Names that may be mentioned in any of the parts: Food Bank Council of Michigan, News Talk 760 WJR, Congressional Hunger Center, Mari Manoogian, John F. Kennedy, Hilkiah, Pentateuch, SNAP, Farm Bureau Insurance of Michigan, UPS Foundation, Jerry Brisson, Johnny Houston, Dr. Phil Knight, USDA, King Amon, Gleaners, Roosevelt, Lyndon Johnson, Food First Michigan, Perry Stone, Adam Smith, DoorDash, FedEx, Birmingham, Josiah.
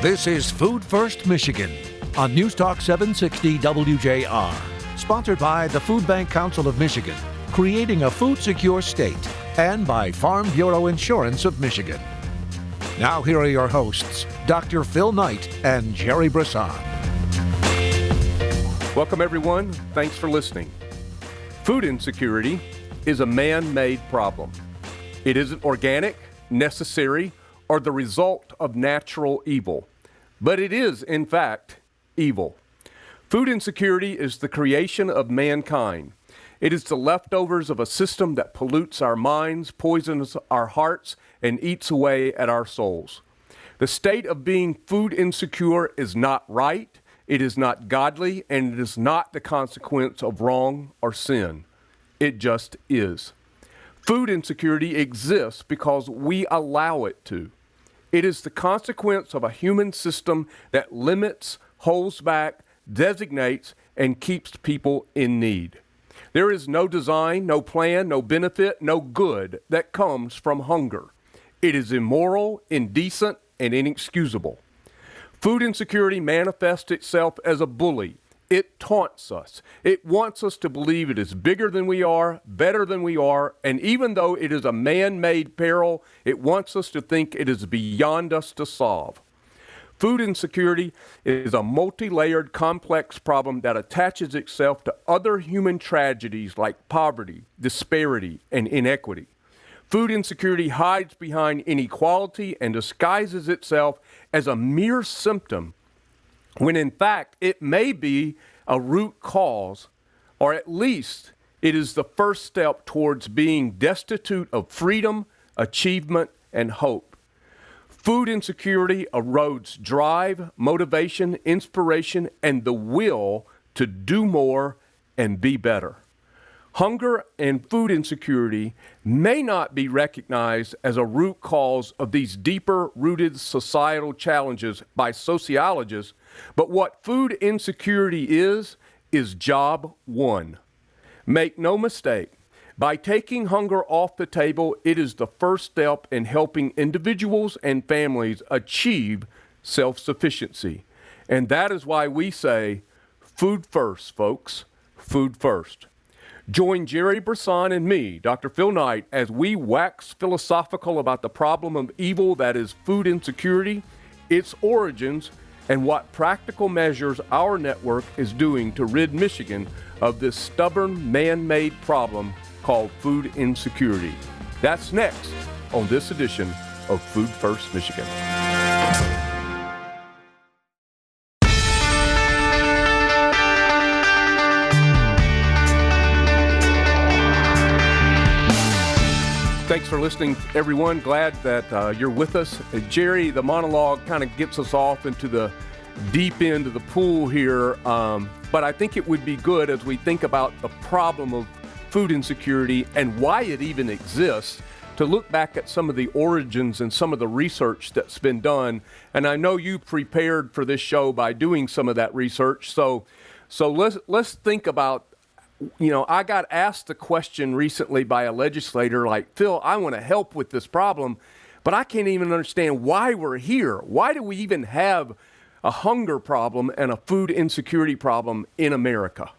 This is Food First Michigan on News Talk 760 WJR, sponsored by the Food Bank Council of Michigan, creating a food-secure state, and by Farm Bureau Insurance of Michigan. Now here are your hosts, Dr. Phil Knight and Jerry Brisson. Welcome everyone, thanks for listening. Food insecurity is a man-made problem. It isn't organic, necessary, or the result of natural evil, but it is, in fact, evil. Food insecurity is the creation of mankind. It is the leftovers of a system that pollutes our minds, poisons our hearts, and eats away at our souls. The state of being food insecure is not right, it is not godly, and it is not the consequence of wrong or sin. It just is. Food insecurity exists because we allow it to. It is the consequence of a human system that limits, holds back, designates, and keeps people in need. There is no design, no plan, no benefit, no good that comes from hunger. It is immoral, indecent, and inexcusable. Food insecurity manifests itself as a bully. It taunts us. It wants us to believe it is bigger than we are, better than we are, and even though it is a man-made peril, it wants us to think it is beyond us to solve. Food insecurity is a multi-layered, complex problem that attaches itself to other human tragedies like poverty, disparity, and inequity. Food insecurity hides behind inequality and disguises itself as a mere symptom, when in fact it may be a root cause, or at least it is the first step towards being destitute of freedom, achievement, and hope. Food insecurity erodes drive, motivation, inspiration, and the will to do more and be better. Hunger and food insecurity may not be recognized as a root cause of these deeper-rooted societal challenges by sociologists, but what food insecurity is job one. Make no mistake, by taking hunger off the table, it is the first step in helping individuals and families achieve self-sufficiency. And that is why we say, food first, folks, food first. Join Jerry Brisson and me, Dr. Phil Knight, as we wax philosophical about the problem of evil that is food insecurity, its origins, and what practical measures our network is doing to rid Michigan of this stubborn, man-made problem called food insecurity. That's next on this edition of Food First Michigan. Thanks for listening, everyone. Glad that you're with us. Jerry, the monologue kind of gets us off into the deep end of the pool here, but I think it would be good as we think about the problem of food insecurity and why it even exists to look back at some of the origins and some of the research that's been done. And I know you prepared for this show by doing some of that research. So let's think about, you know, I got asked the question recently by a legislator like, Phil, I want to help with this problem, but I can't even understand why we're here. Why do we even have a hunger problem and a food insecurity problem in America?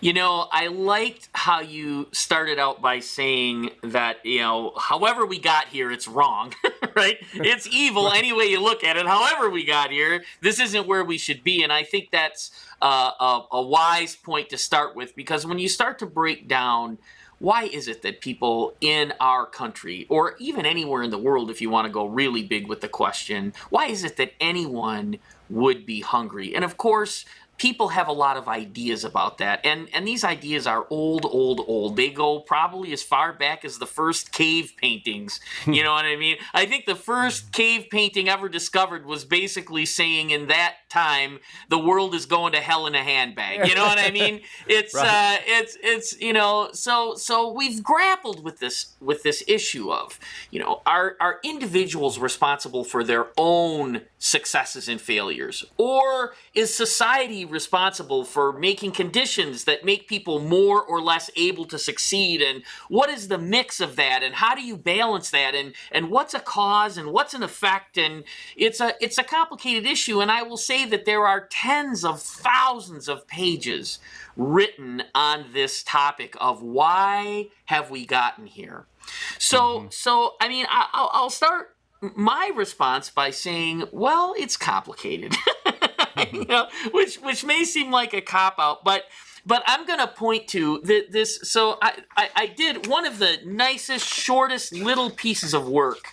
You know, I liked how you started out by saying that, you know, however we got here, it's wrong, right? It's evil any way you look at it. However we got here, this isn't where we should be. And I think that's a wise point to start with, because when you start to break down why is it that people in our country, or even anywhere in the world, if you want to go really big with the question, why is it that anyone would be hungry? And of course, people have a lot of ideas about that, and these ideas are old. They go probably as far back as the first cave paintings, you know what I mean? I think the first cave painting ever discovered was basically saying in that time, the world is going to hell in a handbag, you know what I mean? It's, right. It's you know, so we've grappled with this issue of, you know, are individuals responsible for their own successes and failures, or is society responsible for making conditions that make people more or less able to succeed? And what is the mix of that? And how do you balance that? And what's a cause and what's an effect? And it's a complicated issue. And I will say that there are tens of thousands of pages written on this topic of why have we gotten here? So I mean, I'll start my response by saying, well, it's complicated, you know, which may seem like a cop-out, but I'm going to point to this. So I did one of the nicest, shortest little pieces of work,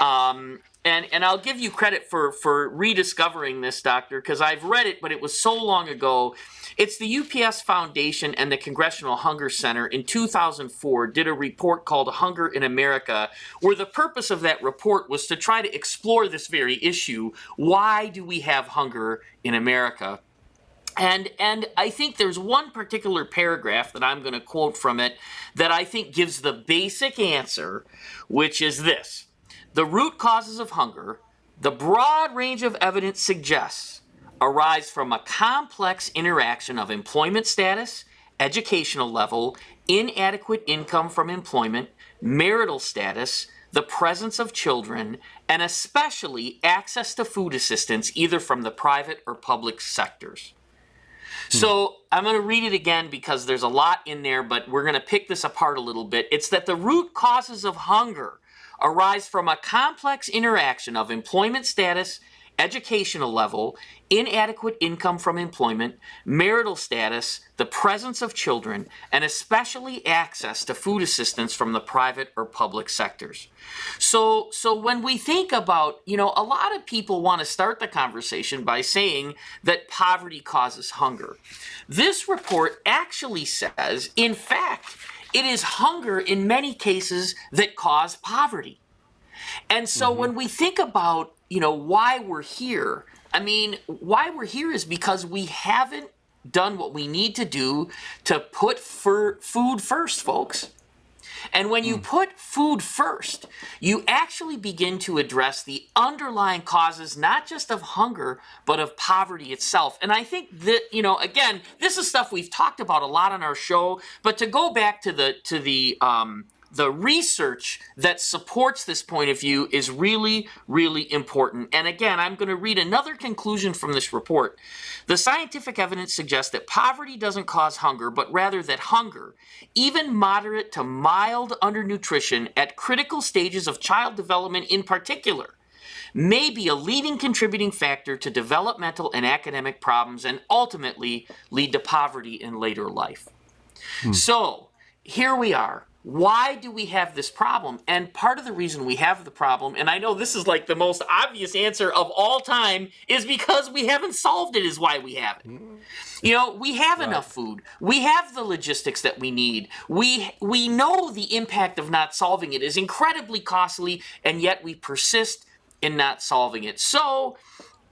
and I'll give you credit for rediscovering this, Doctor, because I've read it, but it was so long ago. It's the UPS Foundation and the Congressional Hunger Center in 2004 did a report called Hunger in America, where the purpose of that report was to try to explore this very issue. Why do we have hunger in America? And I think there's one particular paragraph that I'm going to quote from it that I think gives the basic answer, which is this. The root causes of hunger, the broad range of evidence suggests, arise from a complex interaction of employment status, educational level, inadequate income from employment, marital status, the presence of children, and especially access to food assistance, either from the private or public sectors. So I'm going to read it again because there's a lot in there, but we're going to pick this apart a little bit. It's that the root causes of hunger arise from a complex interaction of employment status, educational level, inadequate income from employment, marital status, the presence of children, and especially access to food assistance from the private or public sectors. So when we think about, you know, a lot of people want to start the conversation by saying that poverty causes hunger. This report actually says, in fact, it is hunger in many cases that cause poverty. And so when we think about, you know, why we're here, I mean, why we're here is because we haven't done what we need to do to put food first, folks. And when you put food first, you actually begin to address the underlying causes, not just of hunger, but of poverty itself. And I think that, you know, again, this is stuff we've talked about a lot on our show, but to go back to the research that supports this point of view is really, really important. And again, I'm going to read another conclusion from this report. The scientific evidence suggests that poverty doesn't cause hunger, but rather that hunger, even moderate to mild undernutrition at critical stages of child development in particular, may be a leading contributing factor to developmental and academic problems and ultimately lead to poverty in later life. So here we are. Why do we have this problem? And part of the reason we have the problem, and I know this is like the most obvious answer of all time, is because we haven't solved it is why we have it. You know, we have enough food. We have the logistics that we need. We know the impact of not solving it is incredibly costly, and yet we persist in not solving it. So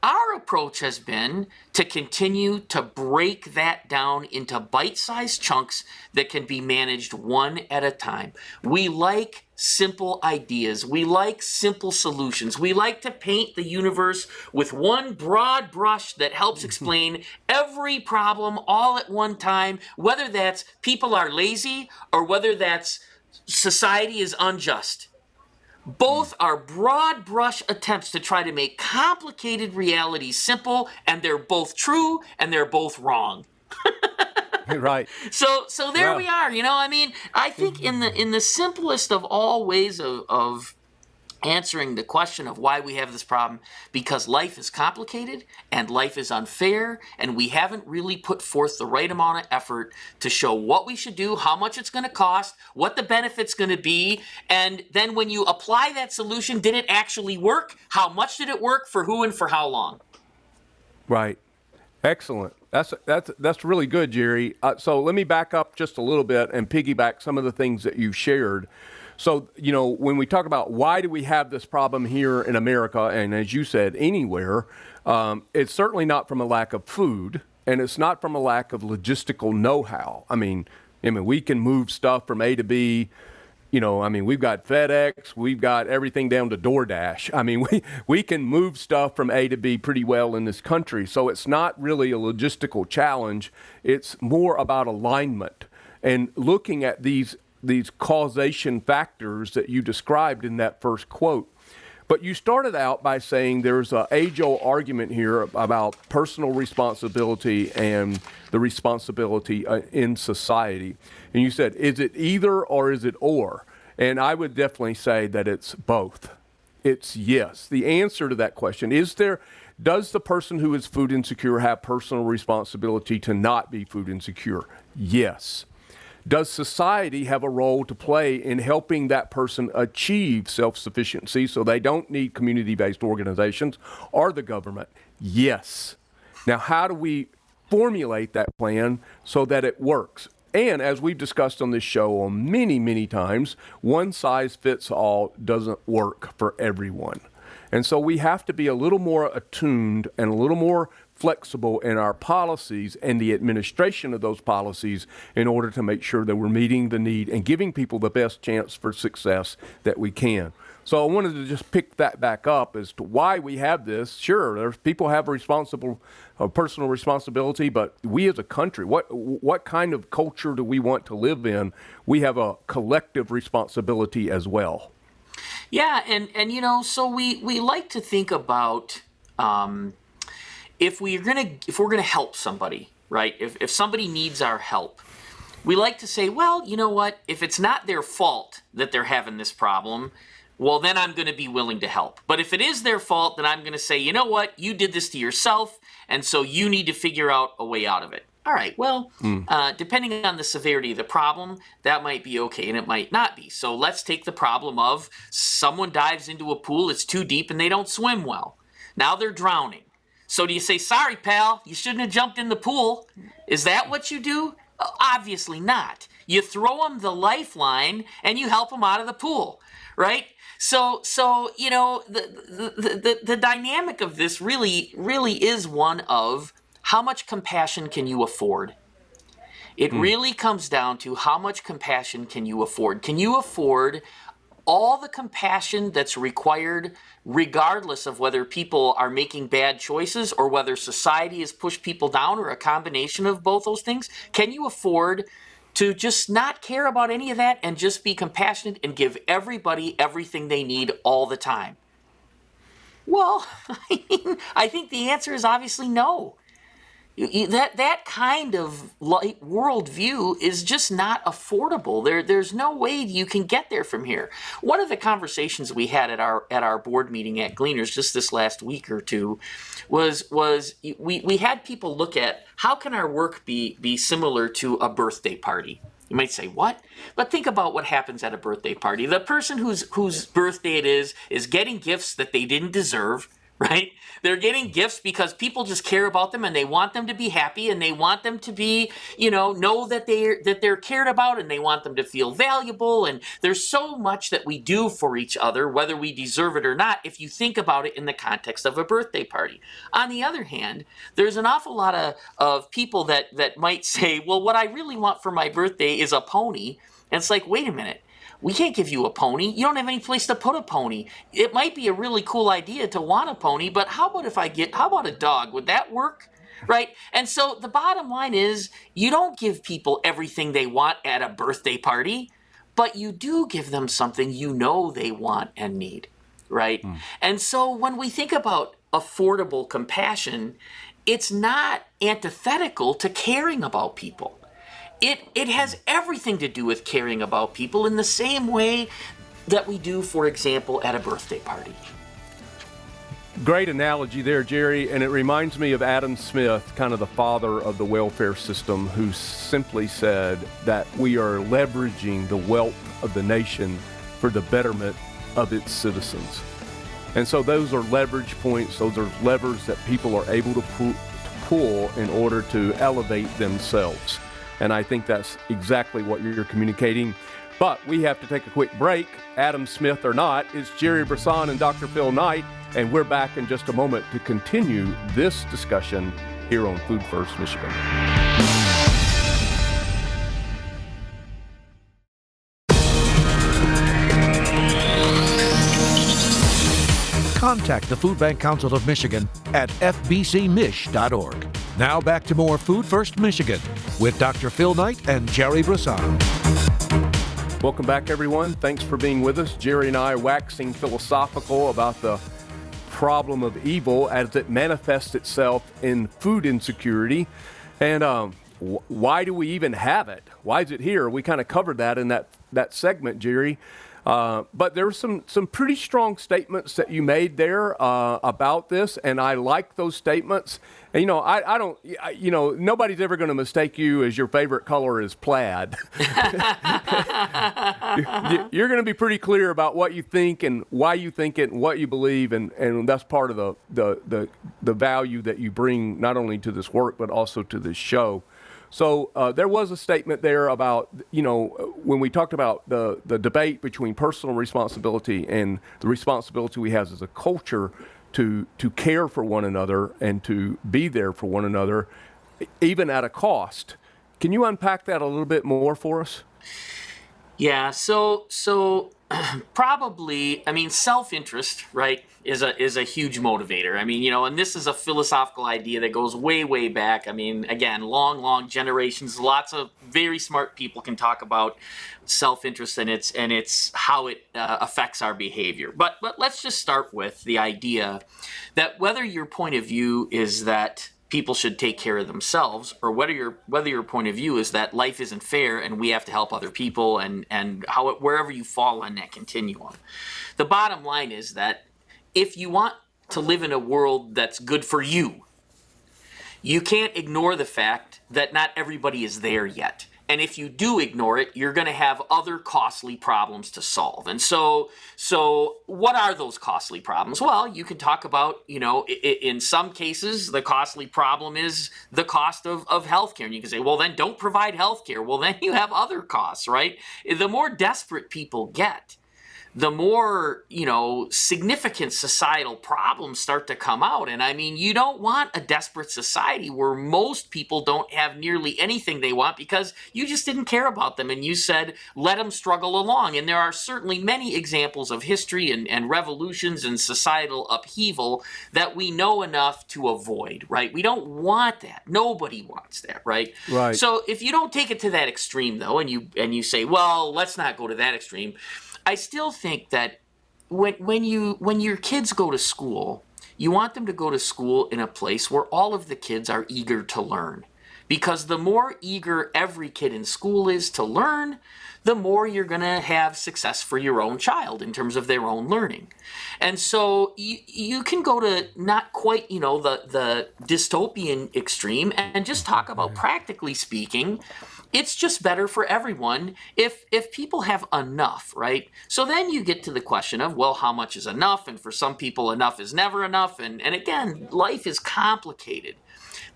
our approach has been to continue to break that down into bite-sized chunks that can be managed one at a time. We like simple ideas. We like simple solutions. We like to paint the universe with one broad brush that helps explain every problem all at one time, whether that's people are lazy or whether that's society is unjust. Both are broad brush attempts to try to make complicated reality simple, and they're both true and they're both wrong. Right. So there we are. You know, I mean, I think in the simplest of all ways of answering the question of why we have this problem, because life is complicated and life is unfair, and we haven't really put forth the right amount of effort to show what we should do, how much it's going to cost, what the benefit's going to be, and then when you apply that solution, did it actually work? How much did it work? For who and for how long? Right. Excellent. That's really good, Jerry. So let me back up just a little bit and piggyback some of the things that you shared. So, you know, when we talk about why do we have this problem here in America, and as you said, anywhere, it's certainly not from a lack of food, and it's not from a lack of logistical know-how. I mean, we can move stuff from A to B you know, I mean, we've got FedEx, we've got everything down to DoorDash. I mean, we can move stuff from A to B pretty well in this country. So it's not really a logistical challenge. It's more about alignment and looking at these causation factors that you described in that first quote. But you started out by saying there's an age-old argument here about personal responsibility and the responsibility in society. And you said, is it either or is it or? And I would definitely say that it's both. It's yes. The answer to that question, does the person who is food insecure have personal responsibility to not be food insecure? Yes. Does society have a role to play in helping that person achieve self-sufficiency so they don't need community-based organizations or the government? Yes. Now, how do we formulate that plan so that it works? And as we've discussed on this show on many, many times, one size fits all doesn't work for everyone. And so we have to be a little more attuned and a little more flexible in our policies and the administration of those policies in order to make sure that we're meeting the need and giving people the best chance for success that we can. So I wanted to just pick that back up as to why we have this. Sure, people have personal responsibility, but we as a country, what kind of culture do we want to live in? We have a collective responsibility as well. Yeah, and you know, so we like to think about if we're gonna help somebody, right? If somebody needs our help, we like to say, well, you know what? If it's not their fault that they're having this problem, well, then I'm gonna be willing to help. But if it is their fault, then I'm gonna say, you know what? You did this to yourself, and so you need to figure out a way out of it. All right, well, depending on the severity of the problem, that might be okay and it might not be. So let's take the problem of someone dives into a pool, it's too deep and they don't swim well. Now they're drowning. So do you say, sorry, pal, you shouldn't have jumped in the pool? Is that what you do? Obviously not. You throw them the lifeline and you help them out of the pool, right? So you know, the dynamic of this really is one of how much compassion can you afford? It really comes down to how much compassion can you afford? Can you afford all the compassion that's required, regardless of whether people are making bad choices or whether society has pushed people down or a combination of both those things? Can you afford to just not care about any of that and just be compassionate and give everybody everything they need all the time? Well, I think the answer is obviously no. That kind of light worldview is just not affordable. There's no way you can get there from here. One of the conversations we had at our board meeting at Gleaners just this last week or two was we had people look at how can our work be similar to a birthday party. You might say, what? But think about what happens at a birthday party. The person whose birthday it is getting gifts that they didn't deserve. Right? They're getting gifts because people just care about them and they want them to be happy and they want them to be, you know that they're cared about and they want them to feel valuable. And there's so much that we do for each other, whether we deserve it or not, if you think about it in the context of a birthday party. On the other hand, there's an awful lot of people that might say, well, what I really want for my birthday is a pony. And it's like, wait a minute. We can't give you a pony. You don't have any place to put a pony. It might be a really cool idea to want a pony, but how about a dog? Would that work? Right? And so the bottom line is you don't give people everything they want at a birthday party, but you do give them something you know they want and need. Right? And so when we think about affordable compassion, it's not antithetical to caring about people. It has everything to do with caring about people in the same way that we do, for example, at a birthday party. Great analogy there, Jerry, and it reminds me of Adam Smith, kind of the father of the welfare system, who simply said that we are leveraging the wealth of the nation for the betterment of its citizens. And so those are leverage points, those are levers that people are able to pull in order to elevate themselves. And I think that's exactly what you're communicating. But we have to take a quick break. Adam Smith or not, it's Jerry Brisson and Dr. Phil Knight. And we're back in just a moment to continue this discussion here on Food First Michigan. contact the Food Bank Council of Michigan at fbcmich.org. Now back to more Food First Michigan with Dr. Phil Knight and Jerry Brisson. Welcome back, everyone. Thanks for being with us. Jerry and I waxing philosophical about the problem of evil as it manifests itself in food insecurity. And why do we even have it? Why is it here? We kind of covered that in that segment, Jerry. But there were some pretty strong statements that you made there about this, and I like those statements. And, you know, I don't, nobody's ever going to mistake you as your favorite color is plaid. You're going to be pretty clear about what you think and why you think it and what you believe, and that's part of the value that you bring not only to this work but also to this show. So there was a statement there about, you know, when we talked about the debate between personal responsibility and the responsibility we have as a culture to care for one another and to be there for one another, even at a cost. Can you unpack that a little bit more for us? Yeah, so probably, I mean, self-interest, right, is a huge motivator. I mean, you know, and this is a philosophical idea that goes way, way back. I mean, again, long generations. Lots of very smart people can talk about self-interest and its how it affects our behavior. But let's just start with the idea that whether your point of view is that people should take care of themselves, or whether your point of view is that life isn't fair and we have to help other people, and how it, wherever you fall on that continuum. The bottom line is that if you want to live in a world that's good for you, you can't ignore the fact that not everybody is there yet. And if you do ignore it, you're going to have other costly problems to solve. And so what are those costly problems? Well, you can talk about, you know, in some cases, the costly problem is the cost of healthcare. And you can say, well, then don't provide healthcare. Well, then you have other costs, right? The more desperate people get, the more, you know, significant societal problems start to come out. And I mean, you don't want a desperate society where most people don't have nearly anything they want because you just didn't care about them and you said, let them struggle along. And there are certainly many examples of history and revolutions and societal upheaval that we know enough to avoid, right? We don't want that. Nobody wants that, right? Right. So if you don't take it to that extreme, though, and you say, well, let's not go to that extreme, I still think that when your kids go to school, you want them to go to school in a place where all of the kids are eager to learn. Because the more eager every kid in school is to learn, the more you're going to have success for your own child in terms of their own learning. And so you can go to not quite, you know, the dystopian extreme and just talk about, practically speaking, it's just better for everyone if people have enough, right? So then you get to the question of, well, how much is enough? And for some people, enough is never enough. And again, life is complicated.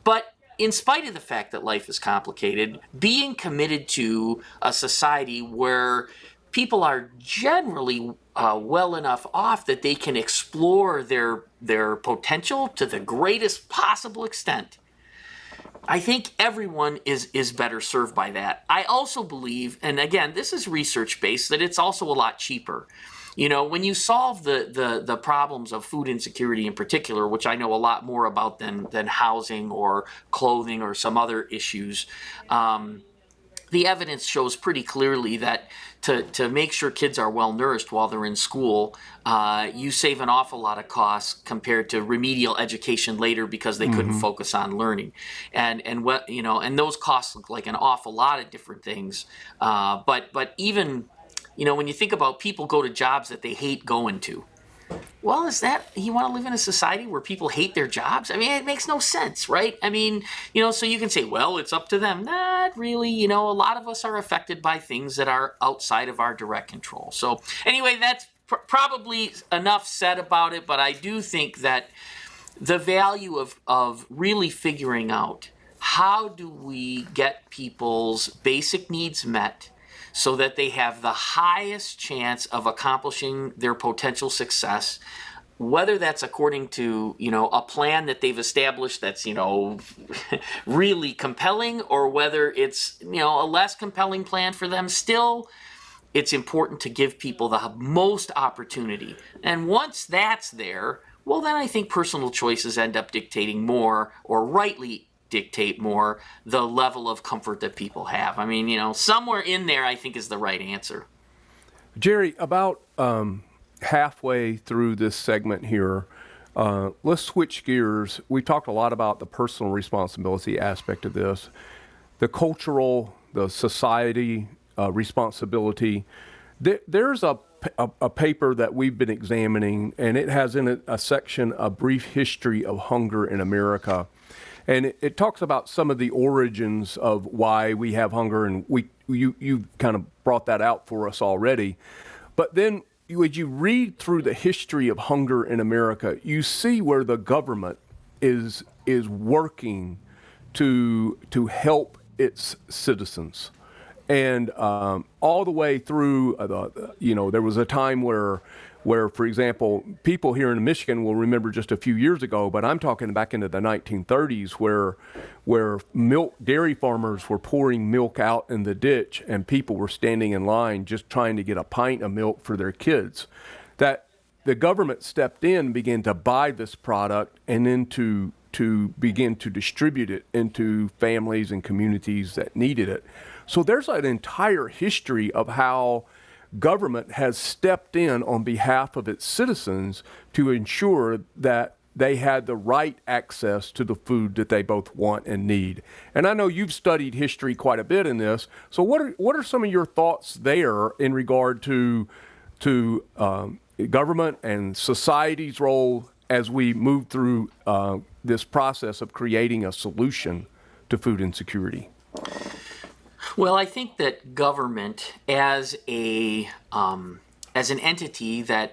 But in spite of the fact that life is complicated, being committed to a society where people are generally well enough off that they can explore their potential to the greatest possible extent, I think everyone is better served by that. I also believe, and again, this is research-based, that it's also a lot cheaper. You know, when you solve the problems of food insecurity in particular, which I know a lot more about than housing or clothing or some other issues, the evidence shows pretty clearly that to make sure kids are well nourished while they're in school, you save an awful lot of costs compared to remedial education later because they couldn't focus on learning, and what, you know, and those costs look like an awful lot of different things, but even, you know, when you think about people go to jobs that they hate going to, well, is that, you want to live in a society where people hate their jobs? I mean, it makes no sense, right? I mean, you know, so you can say, well, it's up to them. Not really, you know, a lot of us are affected by things that are outside of our direct control. So anyway, that's probably enough said about it, but I do think that the value of really figuring out how do we get people's basic needs met so that they have the highest chance of accomplishing their potential success, whether that's according to, you know, a plan that they've established that's, you know, really compelling, or whether it's, you know, a less compelling plan for them, still it's important to give people the most opportunity. And once that's there, well, then I think personal choices end up dictating more, or rightly dictate more, the level of comfort that people have. I mean, you know, somewhere in there, I think, is the right answer. Jerry, about halfway through this segment here, let's switch gears. We talked a lot about the personal responsibility aspect of this, the cultural, the society responsibility. There's a paper that we've been examining, and it has in it a section, A Brief History of Hunger in America. And it talks about some of the origins of why we have hunger, and you kind of brought that out for us already. But then as you read through the history of hunger in America, you see where the government is working to help its citizens. And all the way through, there was a time where, for example, people here in Michigan will remember just a few years ago, but I'm talking back into the 1930s where milk dairy farmers were pouring milk out in the ditch and people were standing in line just trying to get a pint of milk for their kids. That the government stepped in, began to buy this product, and then to begin to distribute it into families and communities that needed it. So there's an entire history of how government has stepped in on behalf of its citizens to ensure that they had the right access to the food that they both want and need. And I know you've studied history quite a bit in this. So what are some of your thoughts there in regard to government and society's role as we move through this process of creating a solution to food insecurity? Well, I think that government as an entity that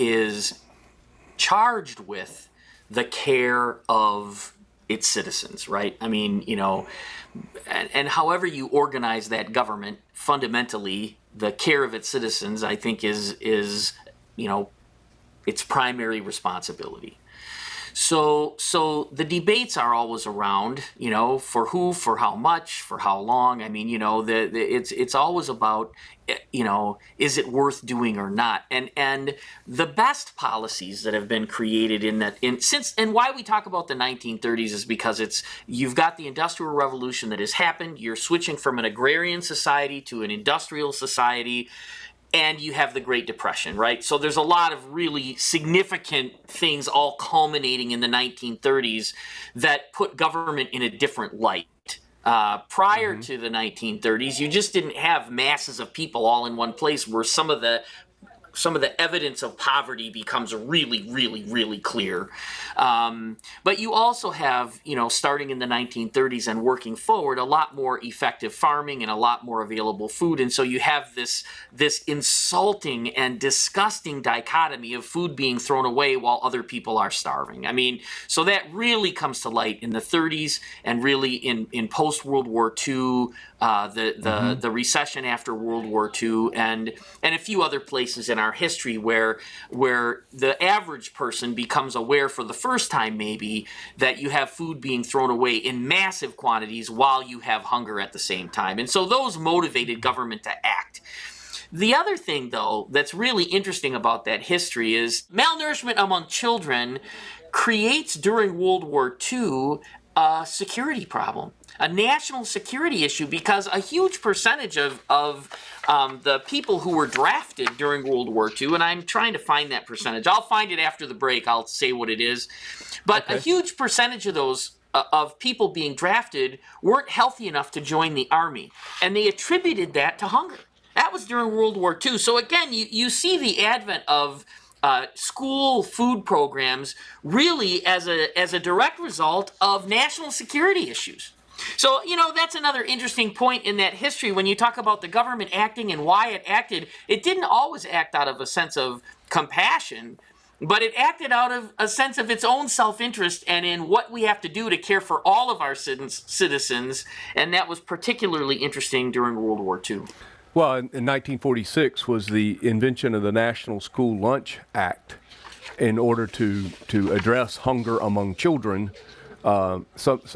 is charged with the care of its citizens, right? I mean, you know, and however you organize that government, fundamentally, the care of its citizens, I think, is you know, its primary responsibility. So the debates are always around, you know, for who, for how much, for how long. I mean, you know, it's always about, you know, is it worth doing or not? And the best policies that have been created and why we talk about the 1930s is because you've got the Industrial Revolution that has happened. You're switching from an agrarian society to an industrial society. And you have the Great Depression, right? So there's a lot of really significant things all culminating in the 1930s that put government in a different light. Prior to the 1930s, you just didn't have masses of people all in one place where some of the evidence of poverty becomes really, really, really clear. But you also have, you know, starting in the 1930s and working forward, a lot more effective farming and a lot more available food. And so you have this insulting and disgusting dichotomy of food being thrown away while other people are starving. I mean, so that really comes to light in the 30s and really in post-World War II, the recession after World War II, and a few other places in our history where the average person becomes aware for the first time maybe that you have food being thrown away in massive quantities while you have hunger at the same time. And so those motivated government to act. The other thing, though, that's really interesting about that history is malnourishment among children creates during World War II a security problem, a national security issue, because a huge percentage of the people who were drafted during World War II, and I'm trying to find that percentage. I'll find it after the break. I'll say what it is. But okay. A huge percentage of those of people being drafted weren't healthy enough to join the army, and they attributed that to hunger. That was during World War II. So again, you see the advent of school food programs really as a direct result of national security issues. So, you know, that's another interesting point in that history. When you talk about the government acting and why it acted, it didn't always act out of a sense of compassion, but it acted out of a sense of its own self-interest and in what we have to do to care for all of our citizens. And that was particularly interesting during World War II. Well, in 1946 was the invention of the National School Lunch Act in order to address hunger among children. So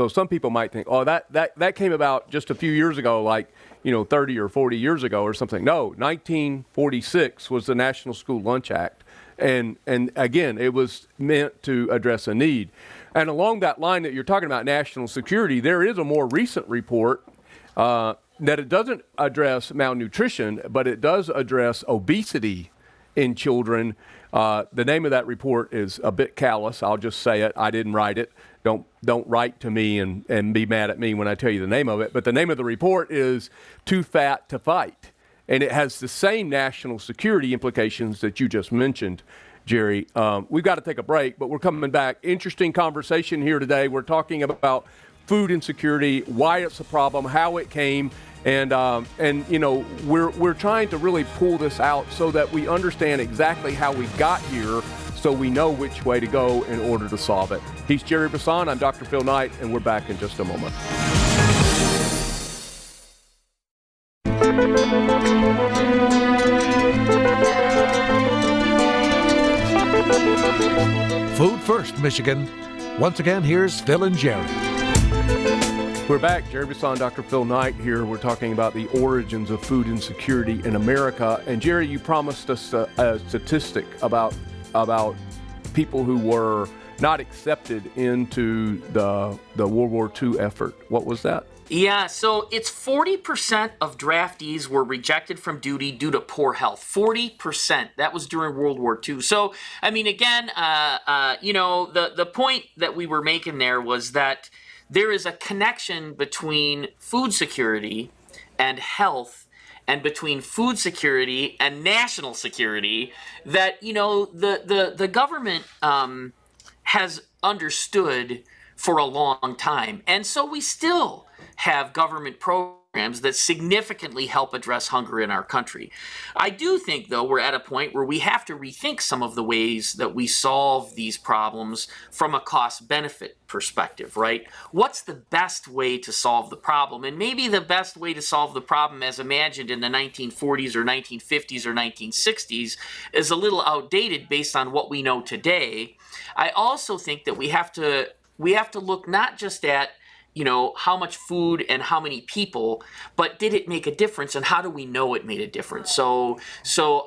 some people might think, that came about just a few years ago, like you know, 30 or 40 years ago or something. No, 1946 was the National School Lunch Act. And again, it was meant to address a need. And along that line that you're talking about, national security, there is a more recent report that it doesn't address malnutrition, but it does address obesity in children. The name of that report is a bit callous. I'll just say it. I didn't write it. Don't write to me and be mad at me when I tell you the name of it. But the name of the report is Too Fat to Fight. And it has the same national security implications that you just mentioned, Jerry. We've got to take a break, but we're coming back. Interesting conversation here today. We're talking about food insecurity, why it's a problem, how it came, and you know, we're trying to really pull this out so that we understand exactly how we got here, so we know which way to go in order to solve it. He's Jerry Brisson. I'm Dr. Phil Knight, and we're back in just a moment. Food First Michigan. Once again, here's Phil and Jerry. We're back. Jerry Brisson, Dr. Phil Knight here. We're talking about the origins of food insecurity in America. And Jerry, you promised us a statistic about people who were not accepted into the World War II effort. What was that? Yeah, so it's 40% of draftees were rejected from duty due to poor health. 40%. That was during World War II. So, I mean, again, you know, the point that we were making there was that there is a connection between food security and health, and between food security and national security, that, you know, the government has understood for a long time. And so we still have government programs that significantly help address hunger in our country. I do think, though, we're at a point where we have to rethink some of the ways that we solve these problems from a cost-benefit perspective, right? What's the best way to solve the problem? And maybe the best way to solve the problem as imagined in the 1940s or 1950s or 1960s is a little outdated based on what we know today. I also think that we have to look not just at, you know, how much food and how many people, but did it make a difference, and how do we know it made a difference? So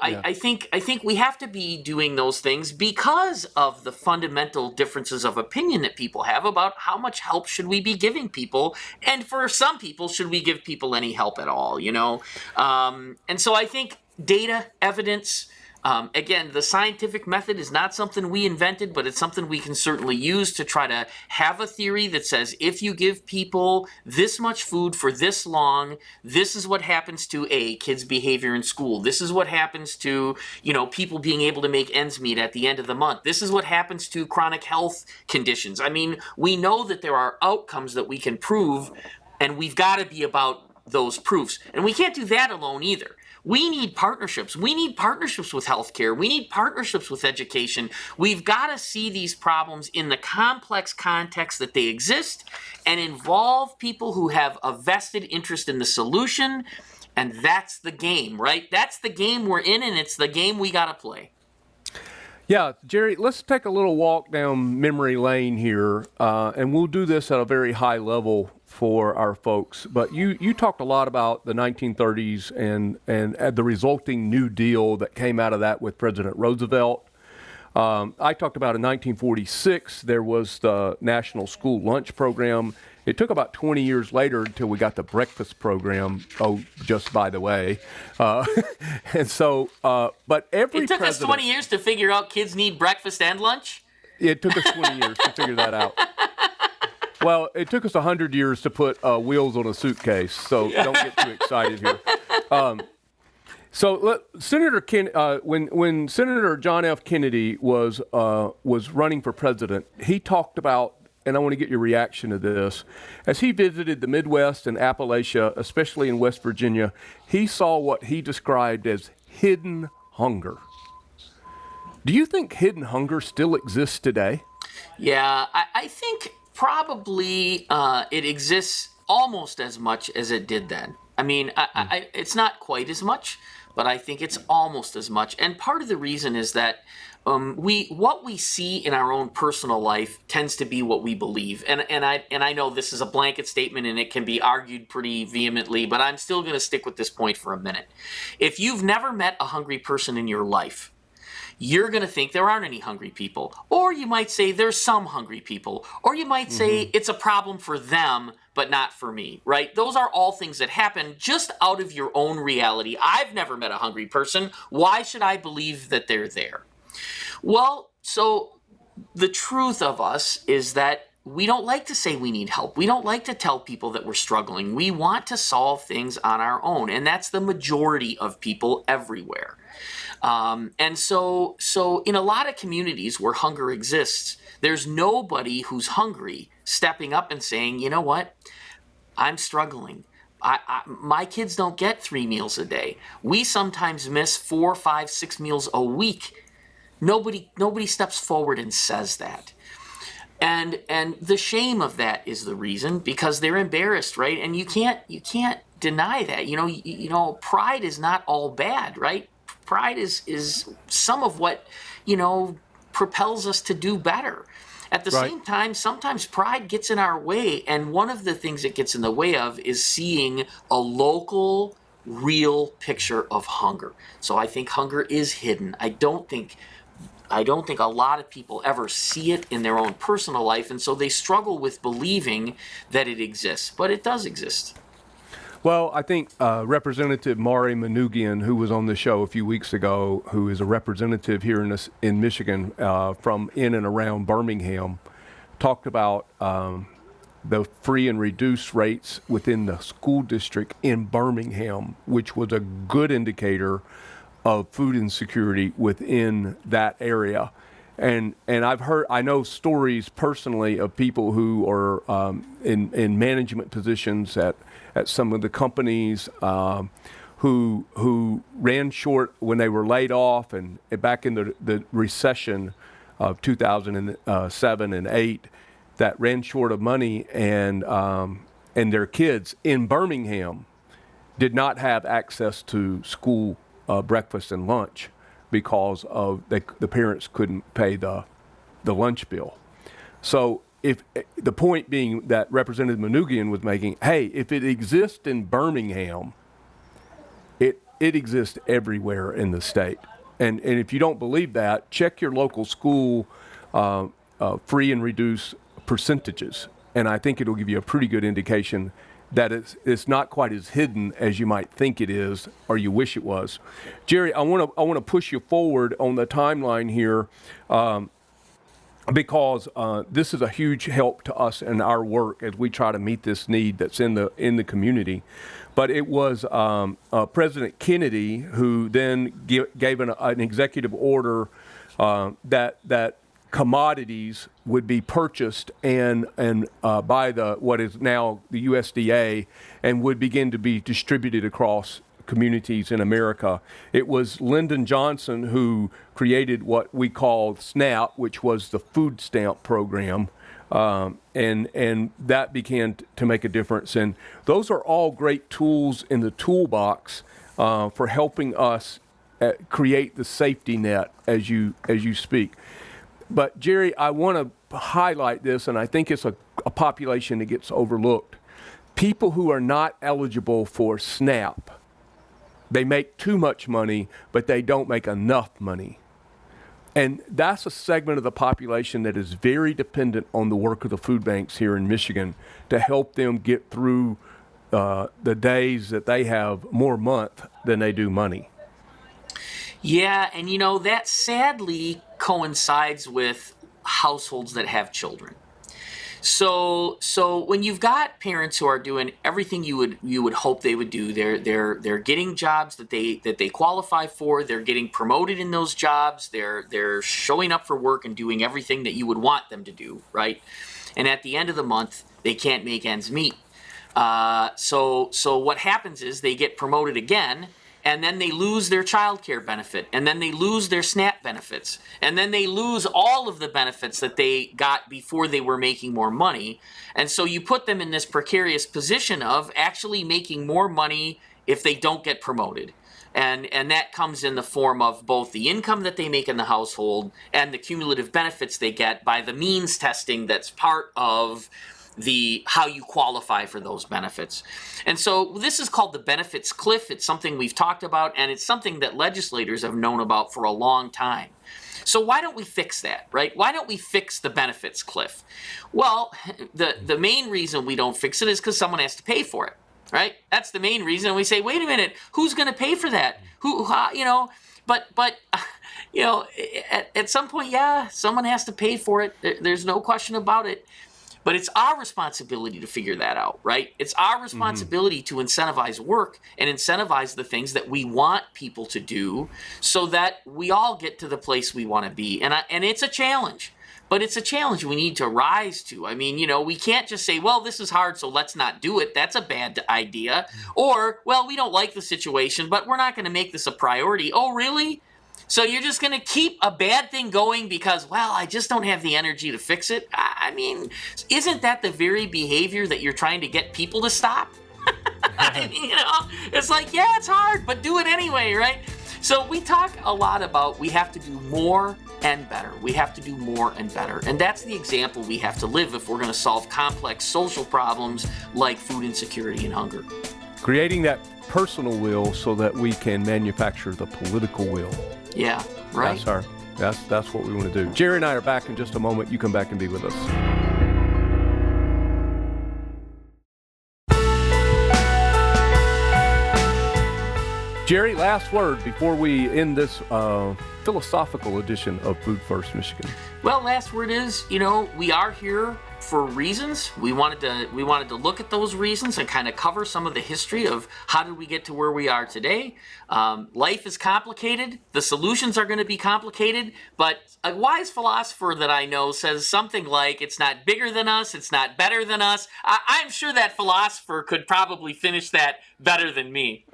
I think we have to be doing those things because of the fundamental differences of opinion that people have about how much help should we be giving people, and for some people, should we give people any help at all, you know? And so I think data, evidence, again, the scientific method is not something we invented, but it's something we can certainly use to try to have a theory that says if you give people this much food for this long, this is what happens to a kid's behavior in school. This is what happens to, you know, people being able to make ends meet at the end of the month. This is what happens to chronic health conditions. I mean, we know that there are outcomes that we can prove, and we've got to be about those proofs. And we can't do that alone either. We need partnerships. We need partnerships with healthcare. We need partnerships with education. We've got to see these problems in the complex context that they exist and involve people who have a vested interest in the solution. And that's the game, right? That's the game we're in, and it's the game we got to play. Yeah, Jerry, let's take a little walk down memory lane here, and we'll do this at a very high level for our folks. But you talked a lot about the 1930s and the resulting New Deal that came out of that with President Roosevelt. I talked about in 1946, there was the National School Lunch Program. It took about 20 years later until we got the breakfast program. Oh, just by the way. And so, but every president... It took us 20 years to figure out kids need breakfast and lunch? It took us 20 years to figure that out. Well, it took us 100 years to put wheels on a suitcase, so don't get too excited here. When Senator John F. Kennedy was running for president, he talked about, and I want to get your reaction to this, as he visited the Midwest and Appalachia, especially in West Virginia, he saw what he described as hidden hunger. Do you think hidden hunger still exists today? Yeah, I think probably it exists almost as much as it did then. I mean, it's not quite as much, but I think it's almost as much. And part of the reason is that what we see in our own personal life tends to be what we believe. And I know this is a blanket statement and it can be argued pretty vehemently, but I'm still going to stick with this point for a minute. If you've never met a hungry person in your life, you're going to think there aren't any hungry people. Or you might say there's some hungry people. Or you might say it's a problem for them, but not for me, right? Those are all things that happen just out of your own reality. I've never met a hungry person. Why should I believe that they're there? Well, so the truth of us is that we don't like to say we need help. We don't like to tell people that we're struggling. We want to solve things on our own. And that's the majority of people everywhere. And so in a lot of communities where hunger exists, there's nobody who's hungry stepping up and saying, you know what, I'm struggling. My kids don't get 3 meals a day. We sometimes miss 4, 5, 6 meals a week. Nobody steps forward and says that. And the shame of that is the reason, because they're embarrassed, right? And you can't deny that. You know, pride is not all bad, right? Pride is some of what, propels us to do better. At the same time, sometimes pride gets in our way. And one of the things it gets in the way of is seeing a local, real picture of hunger. So I think hunger is hidden. I don't think a lot of people ever see it in their own personal life, and so they struggle with believing that it exists, but it does exist. Well, I think Representative Mari Manoogian, who was on the show a few weeks ago, who is a representative here in Michigan from in and around Birmingham, talked about the free and reduced rates within the school district in Birmingham, which was a good indicator of food insecurity within that area. And I know stories personally of people who are in management positions at some of the companies who ran short when they were laid off, and back in the recession of 2007 and 2008 that ran short of money, and their kids in Birmingham did not have access to school breakfast and lunch because of the parents couldn't pay the lunch bill. So if the point being that Representative Manoogian was making, hey, if it exists in Birmingham, it exists everywhere in the state. And if you don't believe that, check your local school free and reduced percentages. And I think it'll give you a pretty good indication that it's not quite as hidden as you might think it is, or you wish it was. Jerry, I want to push you forward on the timeline here, because this is a huge help to us in our work as we try to meet this need that's in the community. But it was President Kennedy who then gave an executive order that commodities would be purchased and by the what is now the USDA, and would begin to be distributed across communities in America. It was Lyndon Johnson who created what we call SNAP, which was the food stamp program, and that began to make a difference. And those are all great tools in the toolbox for helping us create the safety net as you speak. But, Jerry, I want to highlight this, and I think it's a population that gets overlooked. People who are not eligible for SNAP, they make too much money, but they don't make enough money. And that's a segment of the population that is very dependent on the work of the food banks here in Michigan to help them get through the days that they have more month than they do money. Yeah, and that sadly coincides with households that have children. So when you've got parents who are doing everything you would hope they would do, they're getting jobs that they qualify for, they're getting promoted in those jobs, they're showing up for work and doing everything that you would want them to do, right? And at the end of the month, they can't make ends meet. So what happens is they get promoted again, and then they lose their child care benefit, and then they lose their SNAP benefits, and then they lose all of the benefits that they got before they were making more money. And so you put them in this precarious position of actually making more money if they don't get promoted. And that comes in the form of both the income that they make in the household and the cumulative benefits they get by the means testing that's part of the how you qualify for those benefits. And so this is called the benefits cliff. It's something we've talked about, and it's something that legislators have known about for a long time. So why don't we fix that, right? Why don't we fix the benefits cliff? Well, the main reason we don't fix it is because someone has to pay for it, right? That's the main reason. We say, wait a minute, who's going to pay for that? At some point, someone has to pay for it. There's no question about it. But it's our responsibility to figure that out, right? It's our responsibility to incentivize work and incentivize the things that we want people to do so that we all get to the place we want to be. And it's a challenge, but it's a challenge we need to rise to. I mean, we can't just say, well, this is hard, so let's not do it. That's a bad idea. Or, well, we don't like the situation, but we're not going to make this a priority. Oh, really? So you're just going to keep a bad thing going because, well, I just don't have the energy to fix it? I mean, isn't that the very behavior that you're trying to get people to stop? It's like, it's hard, but do it anyway, right? So we talk a lot about we have to do more and better. We have to do more and better. And that's the example we have to live if we're going to solve complex social problems like food insecurity and hunger. Creating that personal will so that we can manufacture the political will. Yeah, right. That's what we want to do. Jerry and I are back in just a moment. You come back and be with us. Jerry, last word before we end this philosophical edition of Food First Michigan. Well, last word is, we are here for reasons. We wanted to look at those reasons and kind of cover some of the history of how did we get to where we are today. Life is complicated. The solutions are going to be complicated, but a wise philosopher that I know says something like, it's not bigger than us, it's not better than us. I'm sure that philosopher could probably finish that better than me.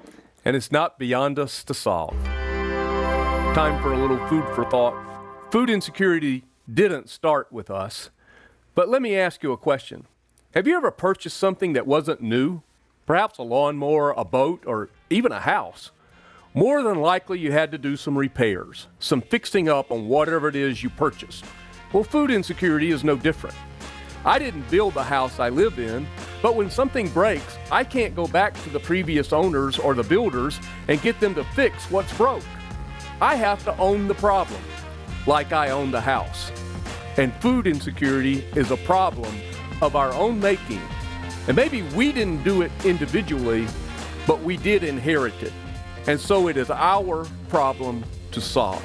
And it's not beyond us to solve. Time for a little food for thought. Food insecurity didn't start with us. But let me ask you a question. Have you ever purchased something that wasn't new? Perhaps a lawnmower, a boat, or even a house. More than likely, you had to do some repairs, some fixing up on whatever it is you purchased. Well, food insecurity is no different. I didn't build the house I live in, but when something breaks, I can't go back to the previous owners or the builders and get them to fix what's broke. I have to own the problem, like I own the house. And food insecurity is a problem of our own making. And maybe we didn't do it individually, but we did inherit it. And so it is our problem to solve.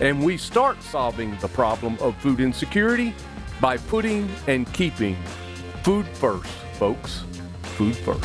And we start solving the problem of food insecurity by putting and keeping food first, folks. Food first.